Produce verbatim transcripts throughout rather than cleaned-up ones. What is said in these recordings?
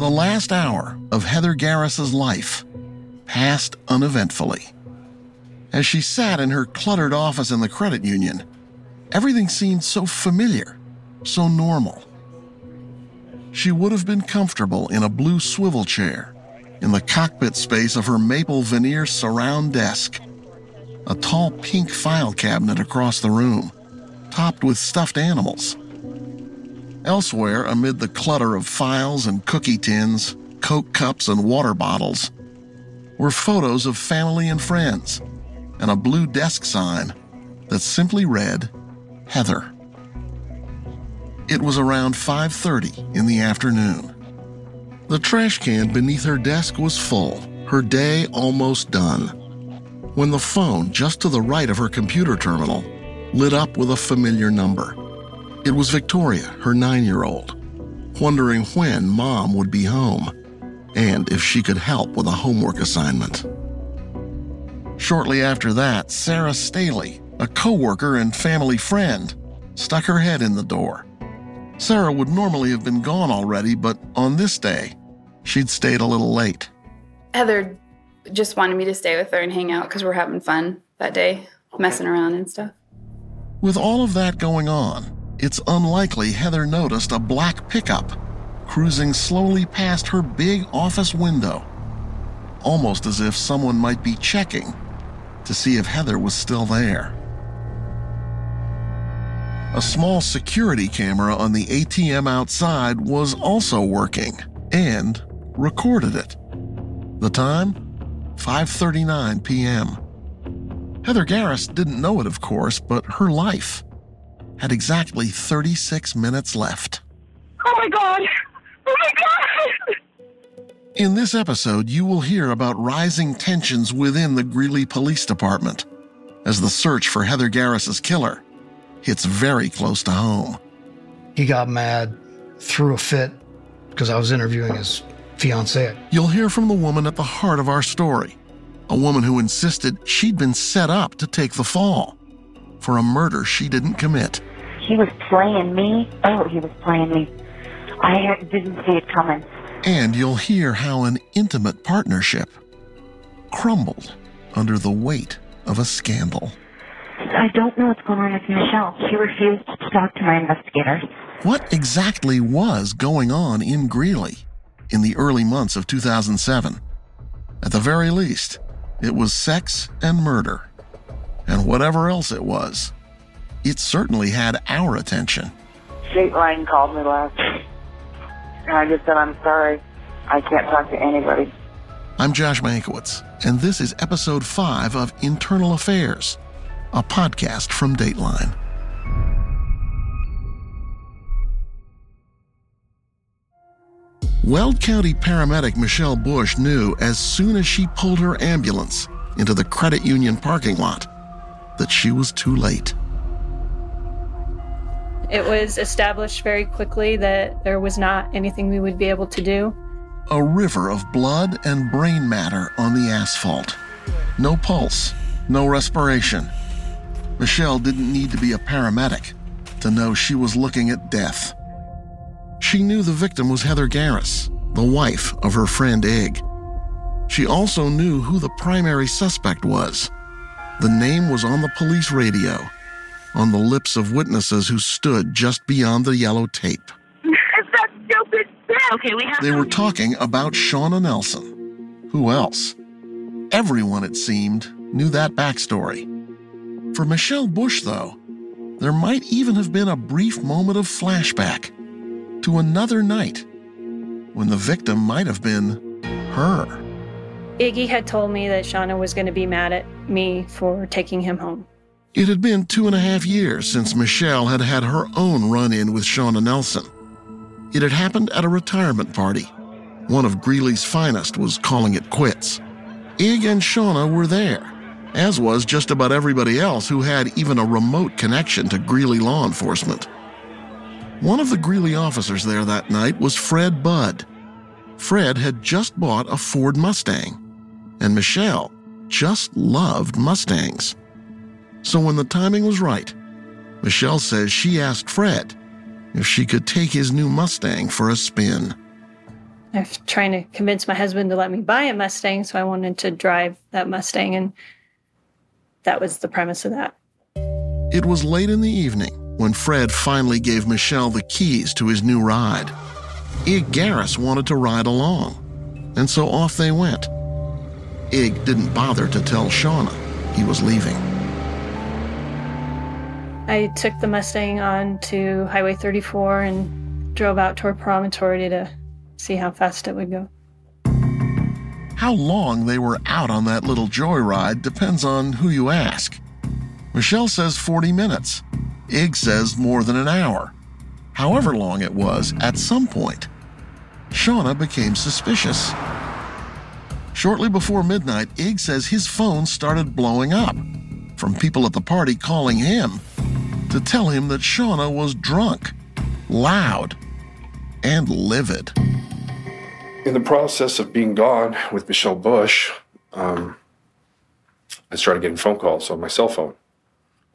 The last hour of Heather Garris's life passed uneventfully. As she sat in her cluttered office in the credit union, everything seemed so familiar, so normal. She would have been comfortable in a blue swivel chair in the cockpit space of her maple veneer surround desk, a tall pink file cabinet across the room, topped with stuffed animals. Elsewhere, amid the clutter of files and cookie tins, Coke cups and water bottles, were photos of family and friends and a blue desk sign that simply read, Heather. It was around five thirty in the afternoon. The trash can beneath her desk was full, her day almost done, when the phone just to the right of her computer terminal lit up with a familiar number. It was Victoria, her nine-year-old, wondering when Mom would be home and if she could help with a homework assignment. Shortly after that, Sarah Staley, a co-worker and family friend, stuck her head in the door. Sarah would normally have been gone already, but on this day, she'd stayed a little late. Heather just wanted me to stay with her and hang out because we're having fun that day, messing around and stuff. With all of that going on, it's unlikely Heather noticed a black pickup cruising slowly past her big office window, almost as if someone might be checking to see if Heather was still there. A small security camera on the A T M outside was also working and recorded it. The time? five thirty-nine p.m. Heather Garris didn't know it, of course, but her life had exactly thirty-six minutes left. Oh my God! Oh my God! In this episode, you will hear about rising tensions within the Greeley Police Department as the search for Heather Garris's killer hits very close to home. He got mad, threw a fit, because I was interviewing his fiancée. You'll hear from the woman at the heart of our story, a woman who insisted she'd been set up to take the fall for a murder she didn't commit. He was playing me. Oh, he was playing me. I didn't see it coming. And you'll hear how an intimate partnership crumbled under the weight of a scandal. I don't know what's going on with Michelle. She refused to talk to my investigators. What exactly was going on in Greeley in the early months of two thousand seven? At the very least, it was sex and murder. And whatever else it was, it certainly had our attention. Dateline called me last. And I just said, I'm sorry. I can't talk to anybody. I'm Josh Mankiewicz, and this is Episode five of Internal Affairs, a podcast from Dateline. Weld County paramedic Michelle Bush knew as soon as she pulled her ambulance into the credit union parking lot that she was too late. It was established very quickly that there was not anything we would be able to do. A river of blood and brain matter on the asphalt. No pulse, no respiration. Michelle didn't need to be a paramedic to know she was looking at death. She knew the victim was Heather Garris, the wife of her friend Igg. She also knew who the primary suspect was. The name was on the police radio, on the lips of witnesses who stood just beyond the yellow tape. It's that stupid bitch. Okay, we have. They were talking about Shauna Nelson. Who else? Everyone, it seemed, knew that backstory. For Michelle Bush, though, there might even have been a brief moment of flashback to another night when the victim might have been her. Iggy had told me that Shauna was going to be mad at me for taking him home. It had been two and a half years since Michelle had had her own run-in with Shauna Nelson. It had happened at a retirement party. One of Greeley's finest was calling it quits. Igg and Shauna were there, as was just about everybody else who had even a remote connection to Greeley law enforcement. One of the Greeley officers there that night was Fred Budd. Fred had just bought a Ford Mustang, and Michelle just loved Mustangs. So when the timing was right, Michelle says she asked Fred if she could take his new Mustang for a spin. I was trying to convince my husband to let me buy a Mustang, so I wanted to drive that Mustang, and that was the premise of that. It was late in the evening when Fred finally gave Michelle the keys to his new ride. Igg Garris wanted to ride along, and so off they went. Igg didn't bother to tell Shauna he was leaving. I took the Mustang on to Highway thirty-four and drove out toward Promontory to see how fast it would go. How long they were out on that little joyride depends on who you ask. Michelle says forty minutes. Igg says more than an hour. However long it was, at some point, Shauna became suspicious. Shortly before midnight, Igg says his phone started blowing up, from people at the party calling him to tell him that Shauna was drunk, loud, and livid. In the process of being gone with Michelle Bush, um, I started getting phone calls on my cell phone.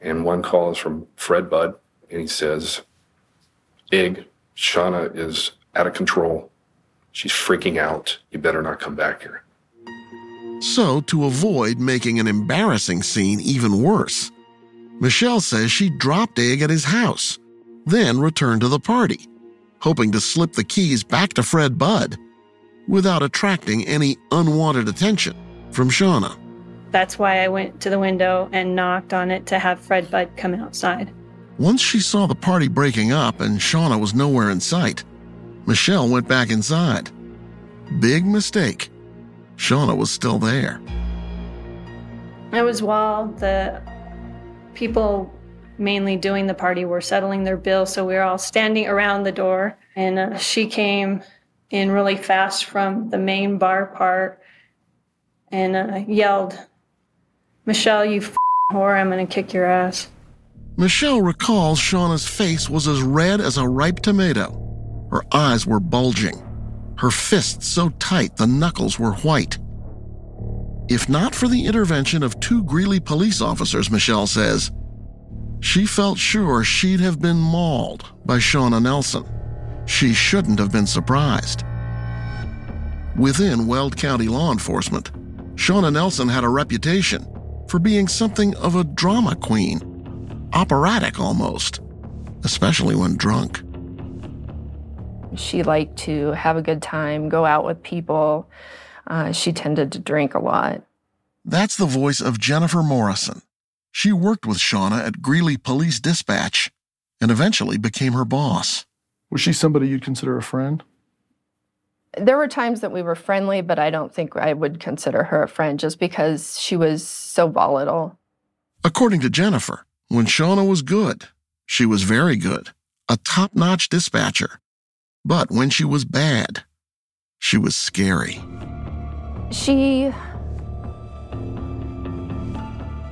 And one call is from Fred Budd, and he says, Igg, Shauna is out of control. She's freaking out. You better not come back here. So, to avoid making an embarrassing scene even worse, Michelle says she dropped Igg at his house, then returned to the party, hoping to slip the keys back to Fred Budd without attracting any unwanted attention from Shauna. That's why I went to the window and knocked on it to have Fred Budd come outside. Once she saw the party breaking up and Shauna was nowhere in sight, Michelle went back inside. Big mistake. Shauna was still there. I was while the people mainly doing the party were settling their bill, so we were all standing around the door, and uh, she came in really fast from the main bar part and uh, yelled, "Michelle, you f***ing whore, I'm going to kick your ass." Michelle recalls Shauna's face was as red as a ripe tomato. Her eyes were bulging, her fists so tight the knuckles were white. If not for the intervention of two Greeley police officers, Michelle says, she felt sure she'd have been mauled by Shauna Nelson. She shouldn't have been surprised. Within Weld County law enforcement, Shauna Nelson had a reputation for being something of a drama queen, operatic almost, especially when drunk. She liked to have a good time, go out with people. Uh, she tended to drink a lot. That's the voice of Jennifer Morrison. She worked with Shauna at Greeley Police Dispatch and eventually became her boss. Was she somebody you'd consider a friend? There were times that we were friendly, but I don't think I would consider her a friend just because she was so volatile. According to Jennifer, when Shauna was good, she was very good, a top-notch dispatcher. But when she was bad, she was scary. She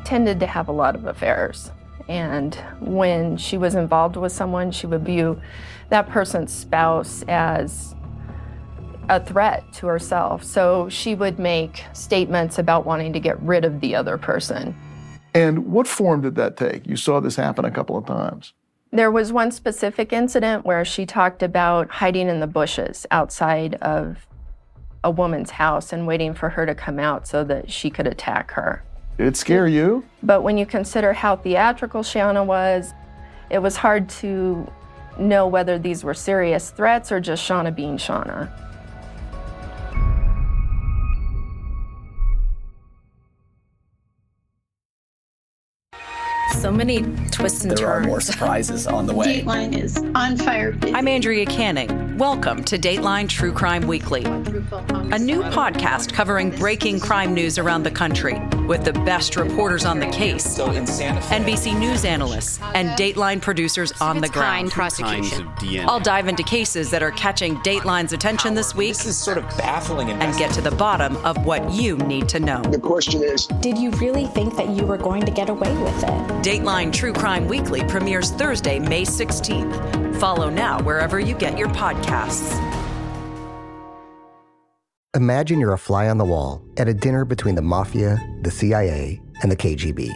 tended to have a lot of affairs. And when she was involved with someone, she would view that person's spouse as a threat to herself. So she would make statements about wanting to get rid of the other person. And what form did that take? You saw this happen a couple of times. There was one specific incident where she talked about hiding in the bushes outside of a woman's house and waiting for her to come out so that she could attack her. Did it scare you? But when you consider how theatrical Shauna was, it was hard to know whether these were serious threats or just Shauna being Shauna. So many twists and turns. There are more surprises on the way. Dateline is on fire. Busy. I'm Andrea Canning. Welcome to Dateline True Crime Weekly, a new podcast covering breaking crime news around the country with the best reporters on the case, N B C News analysts, and Dateline producers on the ground. Prosecution. I'll dive into cases that are catching Dateline's attention this week. This is sort of baffling, and get to the bottom of what you need to know. The question is, did you really think that you were going to get away with it? Dateline True Crime Weekly premieres Thursday, May sixteenth. Follow now wherever you get your podcasts. Imagine you're a fly on the wall at a dinner between the mafia, the C I A, and the K G B.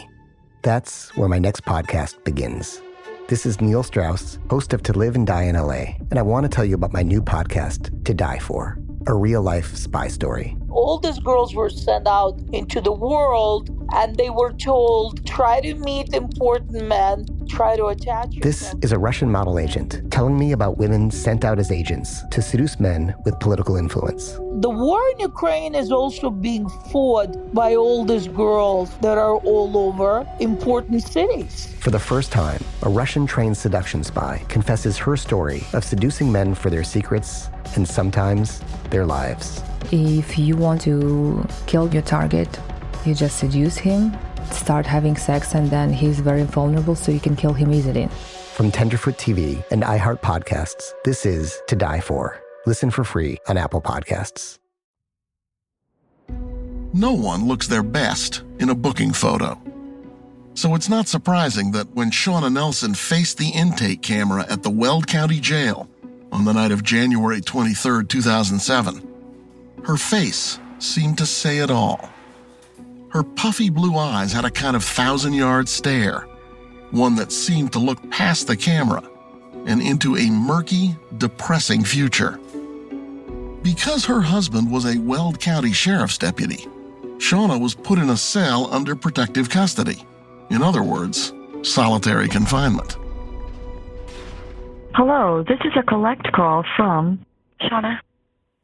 That's where my next podcast begins. This is Neil Strauss, host of To Live and Die in L A, and I want to tell you about my new podcast, To Die For, a real-life spy story. All these girls were sent out into the world, and they were told, try to meet important men, try to attach yourself. This is a Russian model agent telling me about women sent out as agents to seduce men with political influence. The war in Ukraine is also being fought by all these girls that are all over important cities. For the first time, a Russian-trained seduction spy confesses her story of seducing men for their secrets and sometimes their lives. If you want to kill your target, you just seduce him, start having sex, and then he's very vulnerable, so you can kill him easily. From Tenderfoot T V and iHeart Podcasts, this is To Die For. Listen for free on Apple Podcasts. No one looks their best in a booking photo. So it's not surprising that when Shauna Nelson faced the intake camera at the Weld County Jail on the night of January twenty-third, two thousand seven, her face seemed to say it all. Her puffy blue eyes had a kind of thousand-yard stare, one that seemed to look past the camera and into a murky, depressing future. Because her husband was a Weld County Sheriff's deputy, Shauna was put in a cell under protective custody. In other words, solitary confinement. Hello, this is a collect call from Shauna.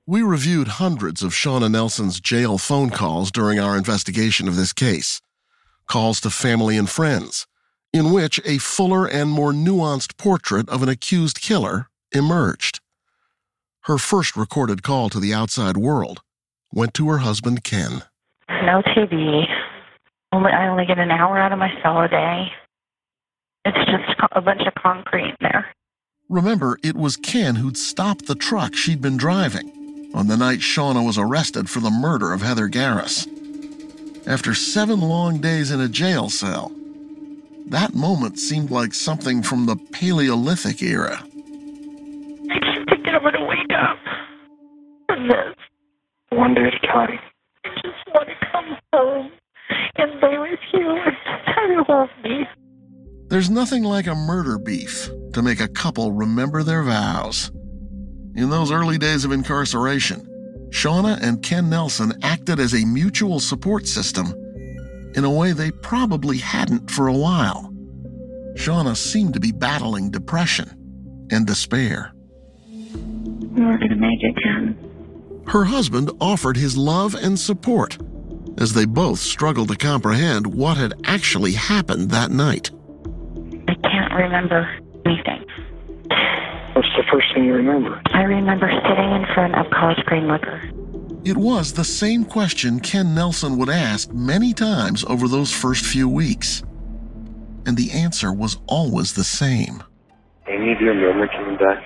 We reviewed hundreds of Shauna Nelson's jail phone calls during our investigation of this case, calls to family and friends, in which a fuller and more nuanced portrait of an accused killer emerged. Her first recorded call to the outside world went to her husband, Ken. No T V. Only, I only get an hour out of my cell a day. It's just a bunch of concrete there. Remember, it was Ken who'd stopped the truck she'd been driving on the night Shauna was arrested for the murder of Heather Garris. After seven long days in a jail cell, that moment seemed like something from the Paleolithic era. I can't think that I'm going to wake up from this. One day at a time. I just want to come home and be with you and tell you love me. There's nothing like a murder beef to make a couple remember their vows. In those early days of incarceration, Shauna and Ken Nelson acted as a mutual support system in a way they probably hadn't for a while. Shauna seemed to be battling depression and despair. We're not going to make it, Ken. Her husband offered his love and support as they both struggled to comprehend what had actually happened that night. I can't remember anything. What's the first thing you remember? I remember sitting in front of College Green Liquor. It was the same question Ken Nelson would ask many times over those first few weeks. And the answer was always the same. Any of your memory coming back?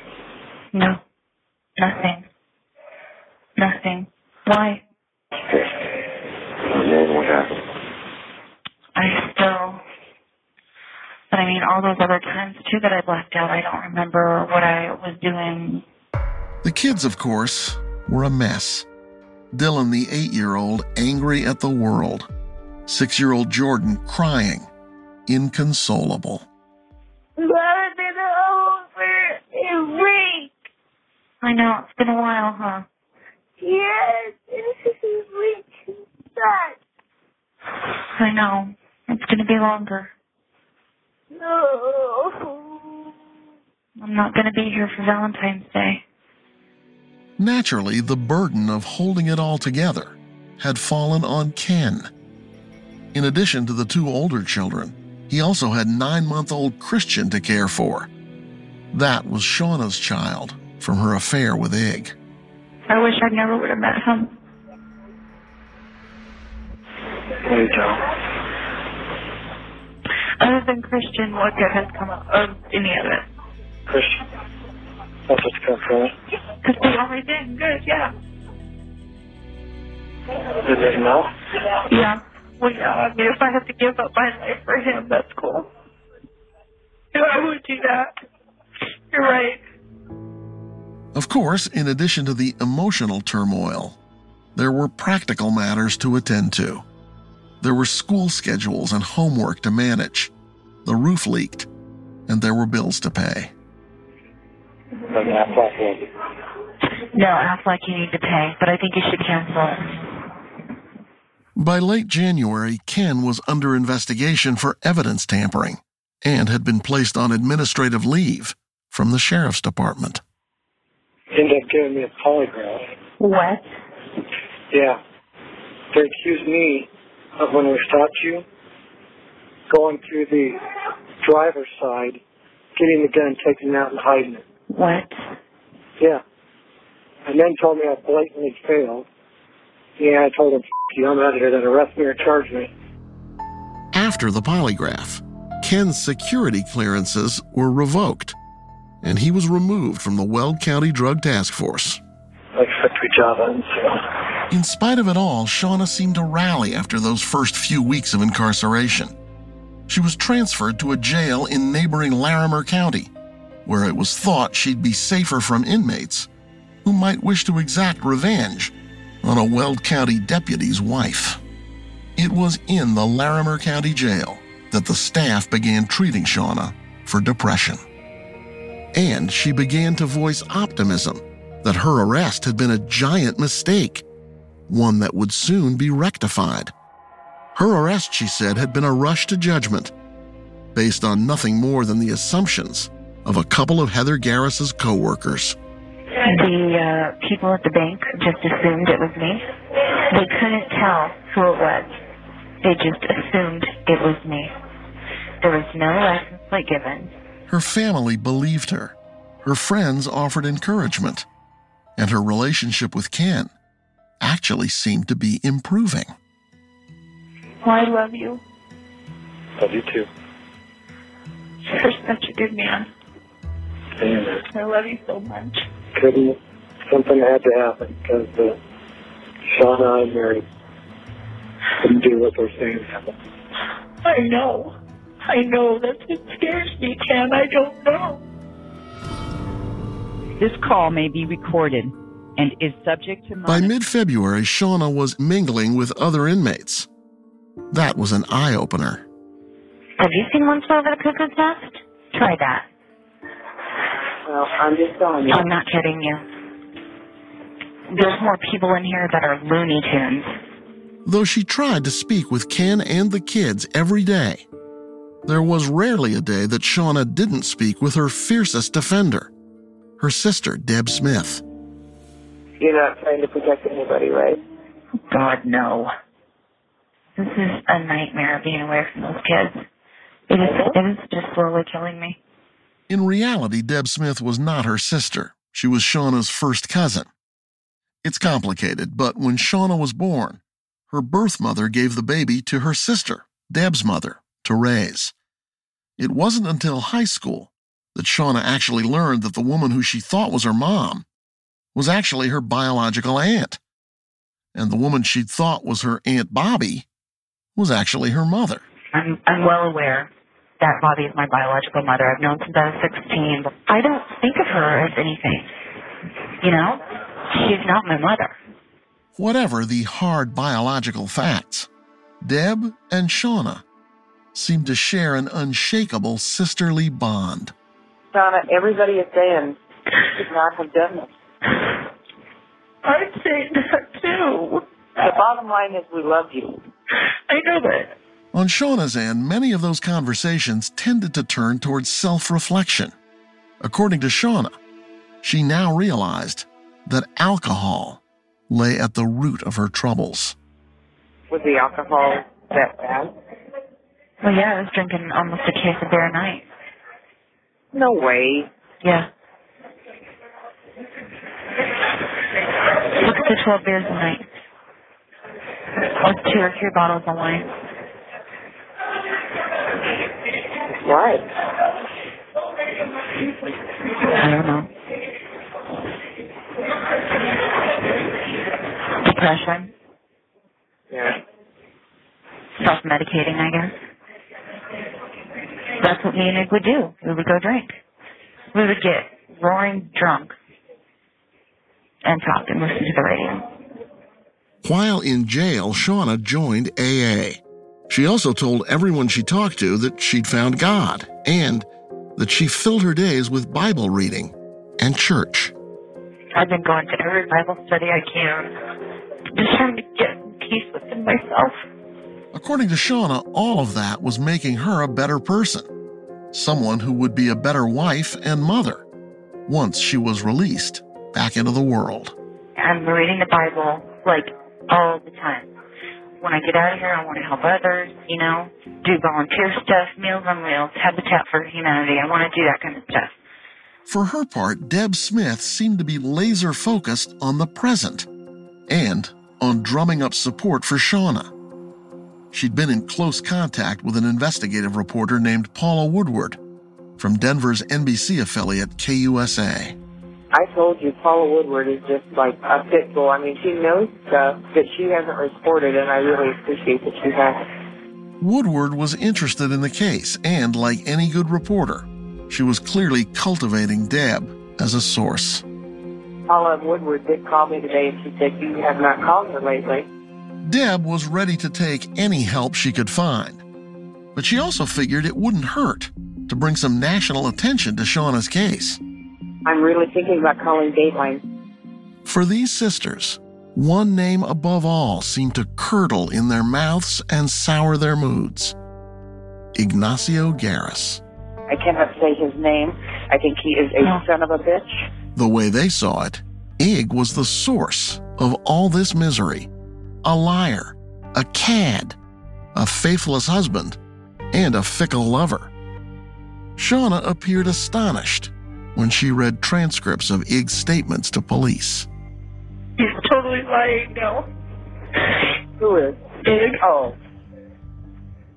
No. Nothing. Nothing. Why? Okay. I don't know what happened. I still... But I mean, all those other times, too, that I blacked out, I don't remember what I was doing. The kids, of course, were a mess. Dylan, the eight-year-old, angry at the world. Six-year-old Jordan crying, inconsolable. I've been home for a week. I know, it's been a while, huh? Yes, it's a week. I know, it's going to be longer. No. I'm not going to be here for Valentine's Day. Naturally, the burden of holding it all together had fallen on Ken. In addition to the two older children, he also had nine-month-old Christian to care for. That was Shauna's child from her affair with Igg. I wish I never would have met him. There you go. Other than Christian, what good has come of any of it? Christian? That's what's come from it. Because we only did good, yeah. Is it now? Yeah. Well, yeah, I mean, if I have to give up my life for him, that's cool. No, I would do that. You're right. Of course, in addition to the emotional turmoil, there were practical matters to attend to. There were school schedules and homework to manage. The roof leaked, and there were bills to pay. No, act like you need to pay, but I think you should cancel it. By late January, Ken was under investigation for evidence tampering and had been placed on administrative leave from the sheriff's department. Ended up giving me a polygraph. What? Yeah. They accused me of, when we stopped you, going through the driver's side, getting the gun, taking it out, and hiding it. What? Yeah. And then told me I blatantly failed. Yeah, I told him, F you, I'm out of here, then arrest me or charge me. After the polygraph, Ken's security clearances were revoked, and he was removed from the Weld County Drug Task Force. I expect my job on, so. In spite of it all, Shauna seemed to rally after those first few weeks of incarceration. She was transferred to a jail in neighboring Larimer County, where it was thought she'd be safer from inmates who might wish to exact revenge on a Weld County deputy's wife. It was in the Larimer County Jail that the staff began treating Shauna for depression. And she began to voice optimism that her arrest had been a giant mistake, one that would soon be rectified. Her arrest, she said, had been a rush to judgment based on nothing more than the assumptions of a couple of Heather Garris's co-workers. The uh, people at the bank just assumed it was me. They couldn't tell who it was. They just assumed it was me. There was no license plate given. Her family believed her. Her friends offered encouragement. And her relationship with Ken actually seemed to be improving. Well, I love you. Love you too. You're such a good man. Amen. I love you so much. Couldn't, something had to happen because uh, Shauna and I married. Couldn't do what they're saying happened. I know. I know. That's what scares me, Ken. I don't know. This call may be recorded and is subject to... By mid-February, Shauna was mingling with other inmates. That was an eye-opener. Have you seen one twelve at a cuckoo's nest? Try that. Well, I'm just telling you. I'm not kidding you. There's more people in here that are Looney Tunes. Though she tried to speak with Ken and the kids every day, there was rarely a day that Shauna didn't speak with her fiercest defender, her sister, Deb Smith. You're not trying to protect anybody, right? God, no. This is a nightmare, being away from those kids. It is, it is just slowly killing me. In reality, Deb Smith was not her sister. She was Shauna's first cousin. It's complicated, but when Shauna was born, her birth mother gave the baby to her sister, Deb's mother, to raise. It wasn't until high school that Shauna actually learned that the woman who she thought was her mom was actually her biological aunt. And the woman she thought was her Aunt Bobby was actually her mother. I'm, I'm well aware that Bobby is my biological mother. I've known since I was sixteen. But I don't think of her as anything. You know, she's not my mother. Whatever the hard biological facts, Deb and Shauna seem to share an unshakable sisterly bond. Shauna, everybody is saying she could not have done this. I'd say that too. The bottom line is we love you. I know that. On Shauna's end, many of those conversations tended to turn towards self-reflection. According to Shauna, she now realized that alcohol lay at the root of her troubles. Was the alcohol that bad? Well, yeah, I was drinking almost a case of beer a night. No way. Yeah. Six to twelve beers a night. With two or three bottles of wine. Why? I don't know. Depression. Yeah. Self-medicating, I guess. That's what me and Igg would do. We would go drink. We would get roaring drunk and talk and listen to the radio. While in jail, Shauna joined A A. She also told everyone she talked to that she'd found God and that she filled her days with Bible reading and church. I've been going to every Bible study I can. Just trying to get peace within myself. According to Shauna, all of that was making her a better person, someone who would be a better wife and mother once she was released back into the world. I'm reading the Bible, like, all the time. When I get out of here, I want to help others, you know, do volunteer stuff, Meals on Wheels, Habitat for Humanity. I want to do that kind of stuff. For her part, Deb Smith seemed to be laser-focused on the present and on drumming up support for Shauna. She'd been in close contact with an investigative reporter named Paula Woodward from Denver's N B C affiliate K U S A. I told you, Paula Woodward is just like a pit bull. I mean, she knows stuff that she hasn't reported, and I really appreciate that she has. Woodward was interested in the case, and like any good reporter, she was clearly cultivating Deb as a source. Paula Woodward did call me today, and she said, you have not called her lately. Deb was ready to take any help she could find, but she also figured it wouldn't hurt to bring some national attention to Shauna's case. I'm really thinking about calling Dateline. For these sisters, one name above all seemed to curdle in their mouths and sour their moods. Ignacio Garris. I cannot say his name. I think he is a no. son of a bitch. The way they saw it, Igg was the source of all this misery. A liar, a cad, a faithless husband, and a fickle lover. Shauna appeared astonished when she read transcripts of Igg's statements to police. He's totally lying now. Who is? Big? Oh.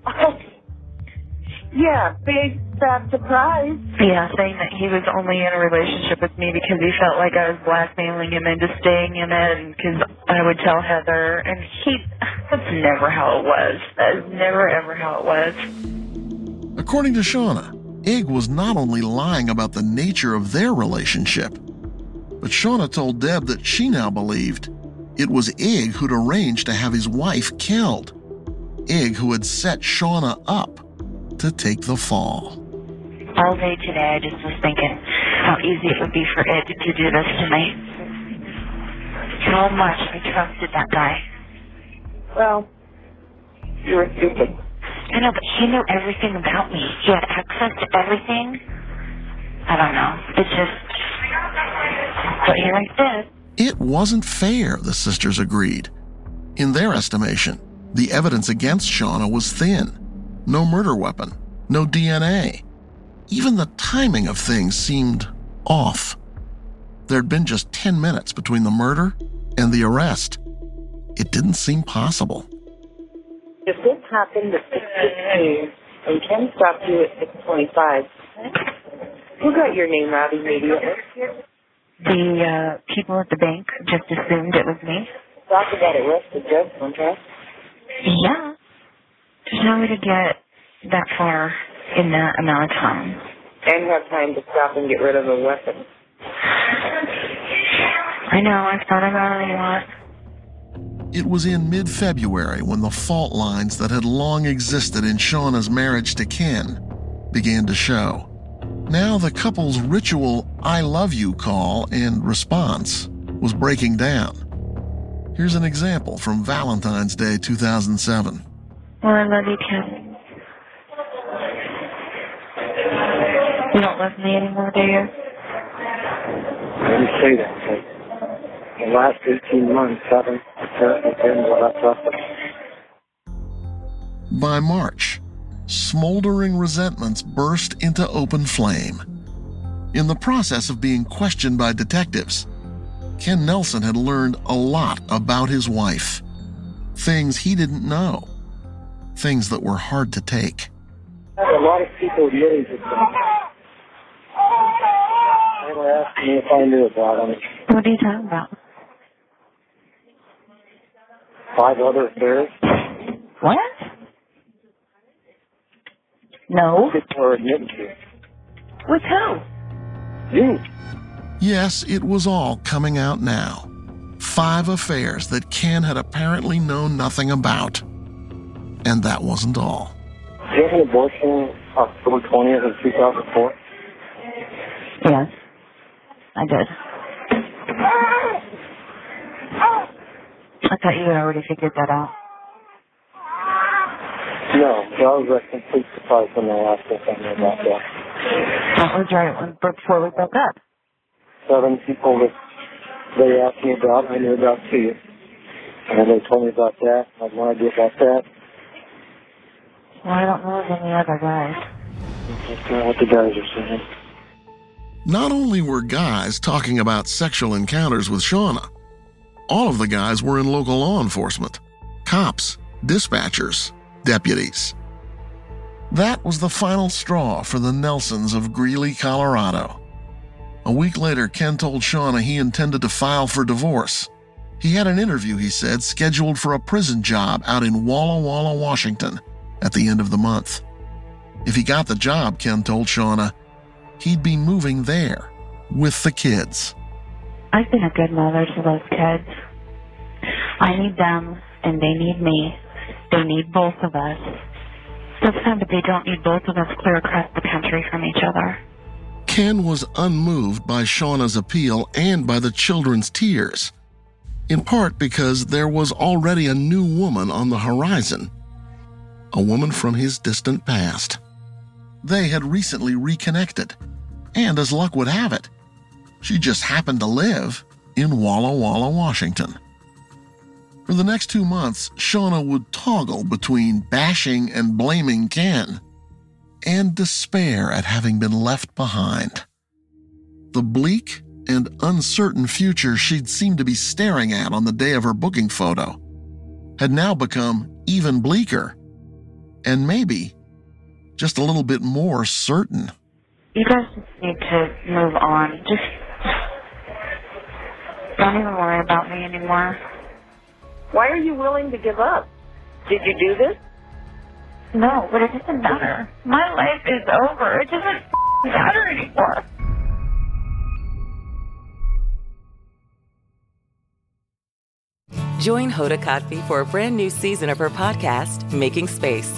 oh. Yeah, big, sad surprise. Yeah, saying that he was only in a relationship with me because he felt like I was blackmailing him into staying in it because I would tell Heather. And he, that's never how it was. That's never, ever how it was. According to Shauna, Igg was not only lying about the nature of their relationship, but Shauna told Deb that she now believed it was Igg who'd arranged to have his wife killed. Igg who had set Shauna up to take the fall. All day today I just was thinking how easy it would be for Igg to do this to me. How much I trusted that guy. Well, you were stupid. I know, but he knew everything about me. He had access to everything. I don't know. It's just what he did. It wasn't fair, the sisters agreed. In their estimation, the evidence against Shauna was thin. No murder weapon, no D N A. Even the timing of things seemed off. There'd been just ten minutes between the murder and the arrest. It didn't seem possible. If this happened at six fifteen and Ken stopped you at six twenty-five, who got your name out immediately? The uh, people at the bank just assumed it was me. Doctor got arrested just one time. Yeah. There's no way to get that far in that amount of time. And have time to stop and get rid of a weapon. I know, I've thought about it a lot. It was in mid-February when the fault lines that had long existed in Shauna's marriage to Ken began to show. Now the couple's ritual I love you call and response was breaking down. Here's an example from Valentine's Day two thousand seven. Well, I love you, Ken. You don't love me anymore, do you? I didn't say that, Ken. The last eighteen months haven't certainly been what I thought. By March, smoldering resentments burst into open flame. In the process of being questioned by detectives, Ken Nelson had learned a lot about his wife. Things he didn't know. Things that were hard to take. A lot of people really just they were asking me if I knew about him. What are you talking about? Five other affairs. What? No. People are admitting to it. With who? You. Yes, it was all coming out now. Five affairs that Ken had apparently known nothing about. And that wasn't all. Did you have an abortion October twentieth of two thousand four? Yes, I did. thought you had already figured that out. No, I was a complete surprise when they asked us something about that. That was right when, before we broke up. Seven people that they asked me about, I knew about two. And they told me about that. I had no idea about that. Well, I don't know of any other guys. That's not what the guys are saying. Not only were guys talking about sexual encounters with Shauna, all of the guys were in local law enforcement, cops, dispatchers, deputies. That was the final straw for the Nelsons of Greeley, Colorado. A week later, Ken told Shauna he intended to file for divorce. He had an interview, he said, scheduled for a prison job out in Walla Walla, Washington, at the end of the month. If he got the job, Ken told Shauna, he'd be moving there with the kids. I've been a good mother to those kids. I need them, and they need me. They need both of us. Sometimes they don't need both of us clear across the country from each other. Ken was unmoved by Shauna's appeal and by the children's tears, in part because there was already a new woman on the horizon, a woman from his distant past. They had recently reconnected, and as luck would have it, she just happened to live in Walla Walla, Washington. For the next two months, Shauna would toggle between bashing and blaming Ken and despair at having been left behind. The bleak and uncertain future she'd seemed to be staring at on the day of her booking photo had now become even bleaker and maybe just a little bit more certain. You guys just need to move on. Just... Don't even worry about me anymore. Why are you willing to give up? Did you do this? No, but it doesn't matter. My life is over. It doesn't matter anymore. Join Hoda Kotb for a brand new season of her podcast, Making Space.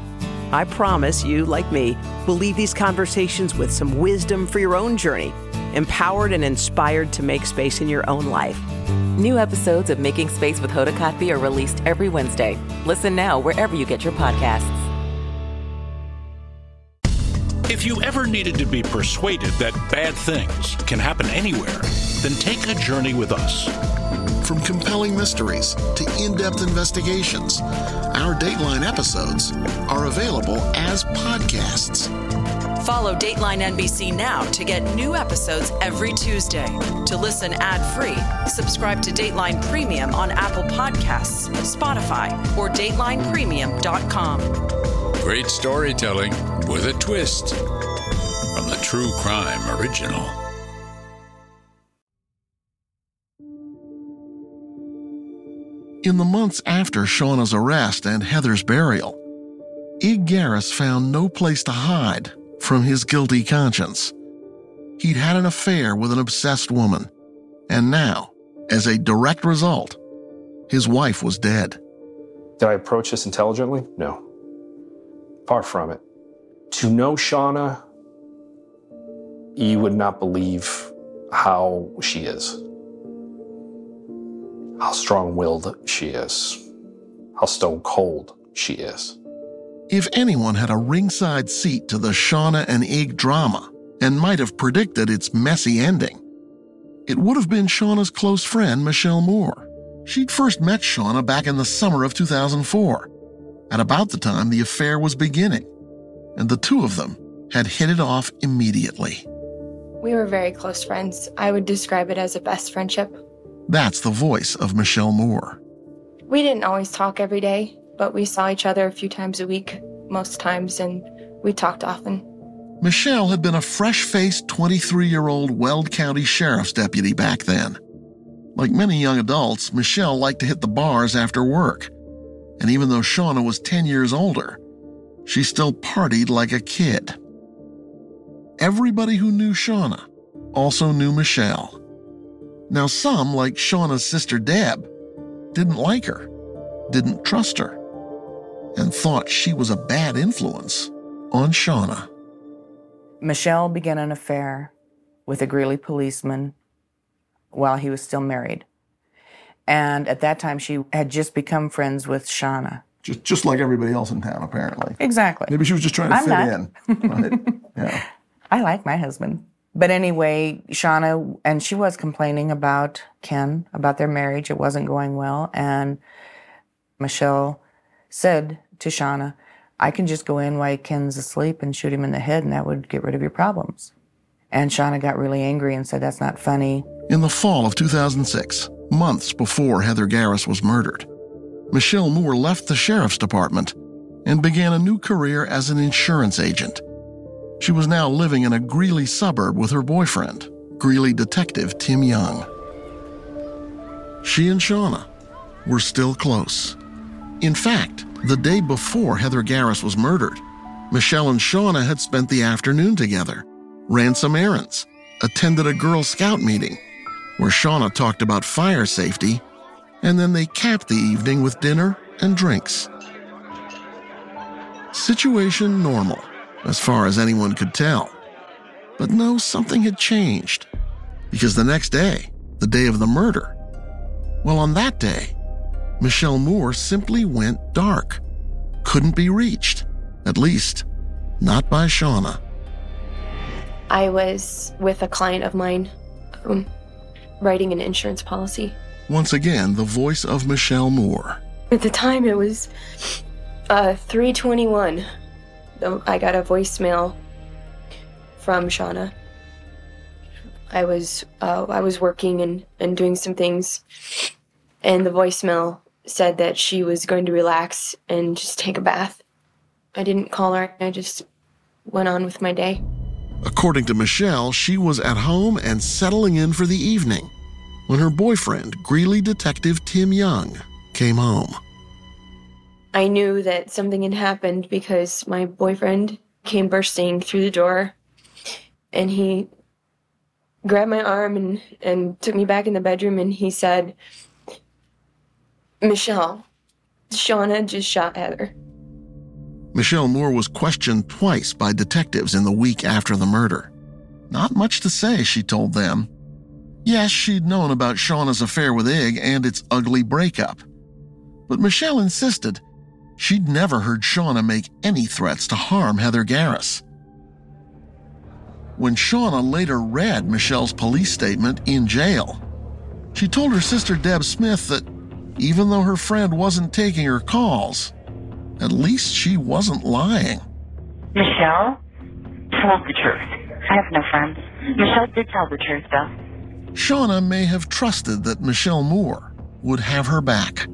I promise you, like me, will leave these conversations with some wisdom for your own journey, empowered and inspired to make space in your own life. New episodes of Making Space with Hoda Kotb are released every Wednesday. Listen now wherever you get your podcasts. If you ever needed to be persuaded that bad things can happen anywhere, then take a journey with us. From compelling mysteries to in-depth investigations, our Dateline episodes are available as podcasts. Follow Dateline N B C now to get new episodes every Tuesday. To listen ad-free, subscribe to Dateline Premium on Apple Podcasts, Spotify, or Dateline Premium dot com. Great storytelling with a twist from the True Crime Original. In the months after Shauna's arrest and Heather's burial, Igg Garris found no place to hide from his guilty conscience. He'd had an affair with an obsessed woman, and now, as a direct result, his wife was dead. Did I approach this intelligently? No. Far from it. To know Shauna, you would not believe how she is. How strong-willed she is. How stone-cold she is. If anyone had a ringside seat to the Shauna and Igg drama and might have predicted its messy ending, it would have been Shauna's close friend, Michelle Moore. She'd first met Shauna back in the summer of two thousand four, at about the time the affair was beginning, and the two of them had hit it off immediately. We were very close friends. I would describe it as a best friendship. That's the voice of Michelle Moore. We didn't always talk every day, but we saw each other a few times a week, most times, and we talked often. Michelle had been a fresh-faced twenty-three-year-old Weld County Sheriff's deputy back then. Like many young adults, Michelle liked to hit the bars after work, and even though Shauna was ten years older, she still partied like a kid. Everybody who knew Shauna also knew Michelle. Now some, like Shauna's sister Deb, didn't like her, didn't trust her, and thought she was a bad influence on Shauna. Michelle began an affair with a Greeley policeman while he was still married. And at that time, she had just become friends with Shauna. Just, just like everybody else in town, apparently. Exactly. Maybe she was just trying to I'm fit not. in. Right? Yeah. I like my husband. But anyway, Shauna, and she was complaining about Ken, about their marriage. It wasn't going well. And Michelle said to Shauna, I can just go in while Ken's asleep and shoot him in the head, and that would get rid of your problems. And Shauna got really angry and said, that's not funny. In the fall of two thousand six, months before Heather Garris was murdered, Michelle Moore left the sheriff's department and began a new career as an insurance agent. She was now living in a Greeley suburb with her boyfriend, Greeley detective Tim Young. She and Shauna were still close. In fact, the day before Heather Garris was murdered, Michelle and Shauna had spent the afternoon together, ran some errands, attended a Girl Scout meeting where Shauna talked about fire safety, and then they capped the evening with dinner and drinks. Situation normal, as far as anyone could tell. But no, something had changed, because the next day, the day of the murder, well, on that day, Michelle Moore simply went dark. Couldn't be reached, at least not by Shauna. I was with a client of mine, um, writing an insurance policy. Once again, the voice of Michelle Moore. At the time, it was uh, three twenty-one. I got a voicemail from Shauna. I was uh, I was working and, and doing some things, and the voicemail said that she was going to relax and just take a bath. I didn't call her. I just went on with my day. According to Michelle, she was at home and settling in for the evening when her boyfriend, Greeley detective Tim Young, came home. I knew that something had happened because my boyfriend came bursting through the door, and he grabbed my arm and, and took me back in the bedroom, and he said, Michelle, Shauna just shot Heather. Michelle Moore was questioned twice by detectives in the week after the murder. Not much to say, she told them. Yes, she'd known about Shauna's affair with Igg and its ugly breakup. But Michelle insisted she'd never heard Shauna make any threats to harm Heather Garris. When Shauna later read Michelle's police statement in jail, she told her sister Deb Smith that even though her friend wasn't taking her calls, at least she wasn't lying. Michelle told the truth. I have no friends. Michelle did tell the truth, though. Shauna may have trusted that Michelle Moore would have her back.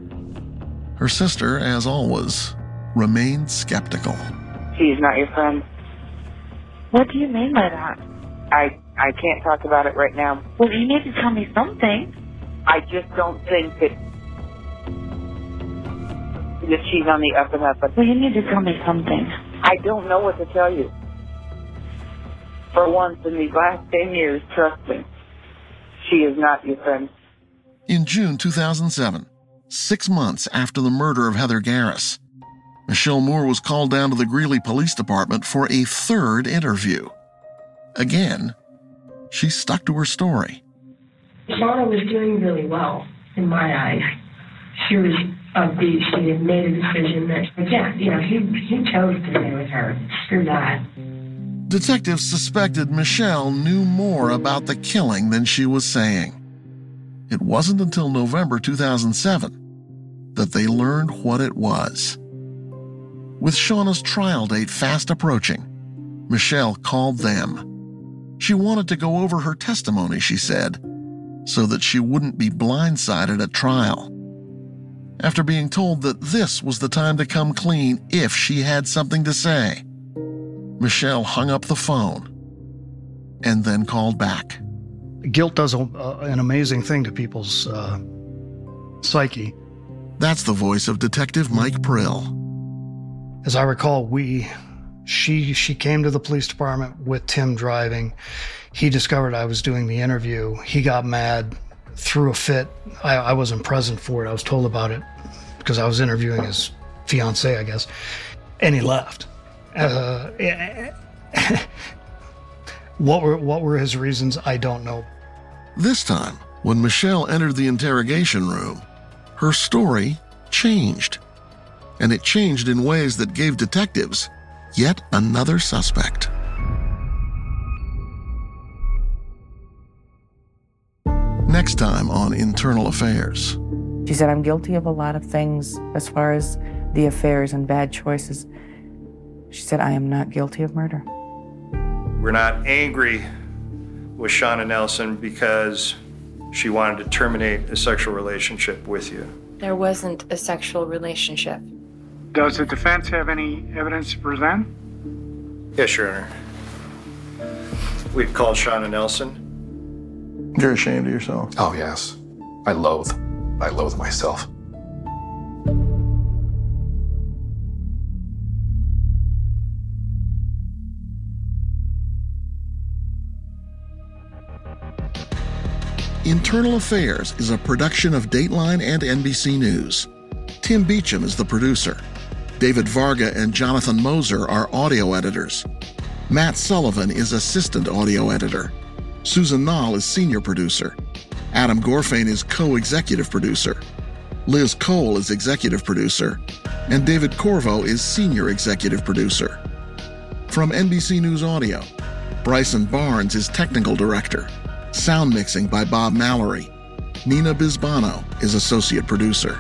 Her sister, as always, remained skeptical. She's not your friend. What do you mean by that? I I can't talk about it right now. Well, you need to tell me something. I just don't think that, that she's on the up and up. Well, you need to tell me something. I don't know what to tell you. For once in these last ten years, trust me. She is not your friend. In June two thousand seven, six months after the murder of Heather Garris, Michelle Moore was called down to the Greeley Police Department for a third interview. Again, she stuck to her story. Shauna was doing really well, in my eyes. She was upbeat. She had made a decision that, again, you know, he, he chose to stay with her. Screw that. Detectives suspected Michelle knew more about the killing than she was saying. It wasn't until November two thousand seven that they learned what it was. With Shauna's trial date fast approaching, Michelle called them. She wanted to go over her testimony, she said, so that she wouldn't be blindsided at trial. After being told that this was the time to come clean if she had something to say, Michelle hung up the phone and then called back. Guilt does a, uh, an amazing thing to people's uh, psyche. That's the voice of Detective Mike Prill. As I recall, we, she, she came to the police department with Tim driving. He discovered I was doing the interview. He got mad, threw a fit. I, I wasn't present for it. I was told about it because I was interviewing his fiancée, I guess. And he left. Uh, what were what were his reasons? I don't know. This time, when Michelle entered the interrogation room, her story changed. And it changed in ways that gave detectives yet another suspect. Next time on Internal Affairs. She said, I'm guilty of a lot of things as far as the affairs and bad choices. She said, I am not guilty of murder. We're not angry with Shauna Nelson because she wanted to terminate a sexual relationship with you. There wasn't a sexual relationship. Does the defense have any evidence to present? Yes, Your Honor. We've called Shauna Nelson. You're ashamed of yourself. Oh, yes. I loathe. I loathe myself. Internal Affairs is a production of Dateline and N B C News. Tim Beacham is the producer. David Varga and Jonathan Moser are audio editors. Matt Sullivan is assistant audio editor. Susan Nall is senior producer. Adam Gorfain is co-executive producer. Liz Cole is executive producer. And David Corvo is senior executive producer. From N B C News Audio, Bryson Barnes is technical director. Sound mixing by Bob Mallory. Nina Bisbano is associate producer.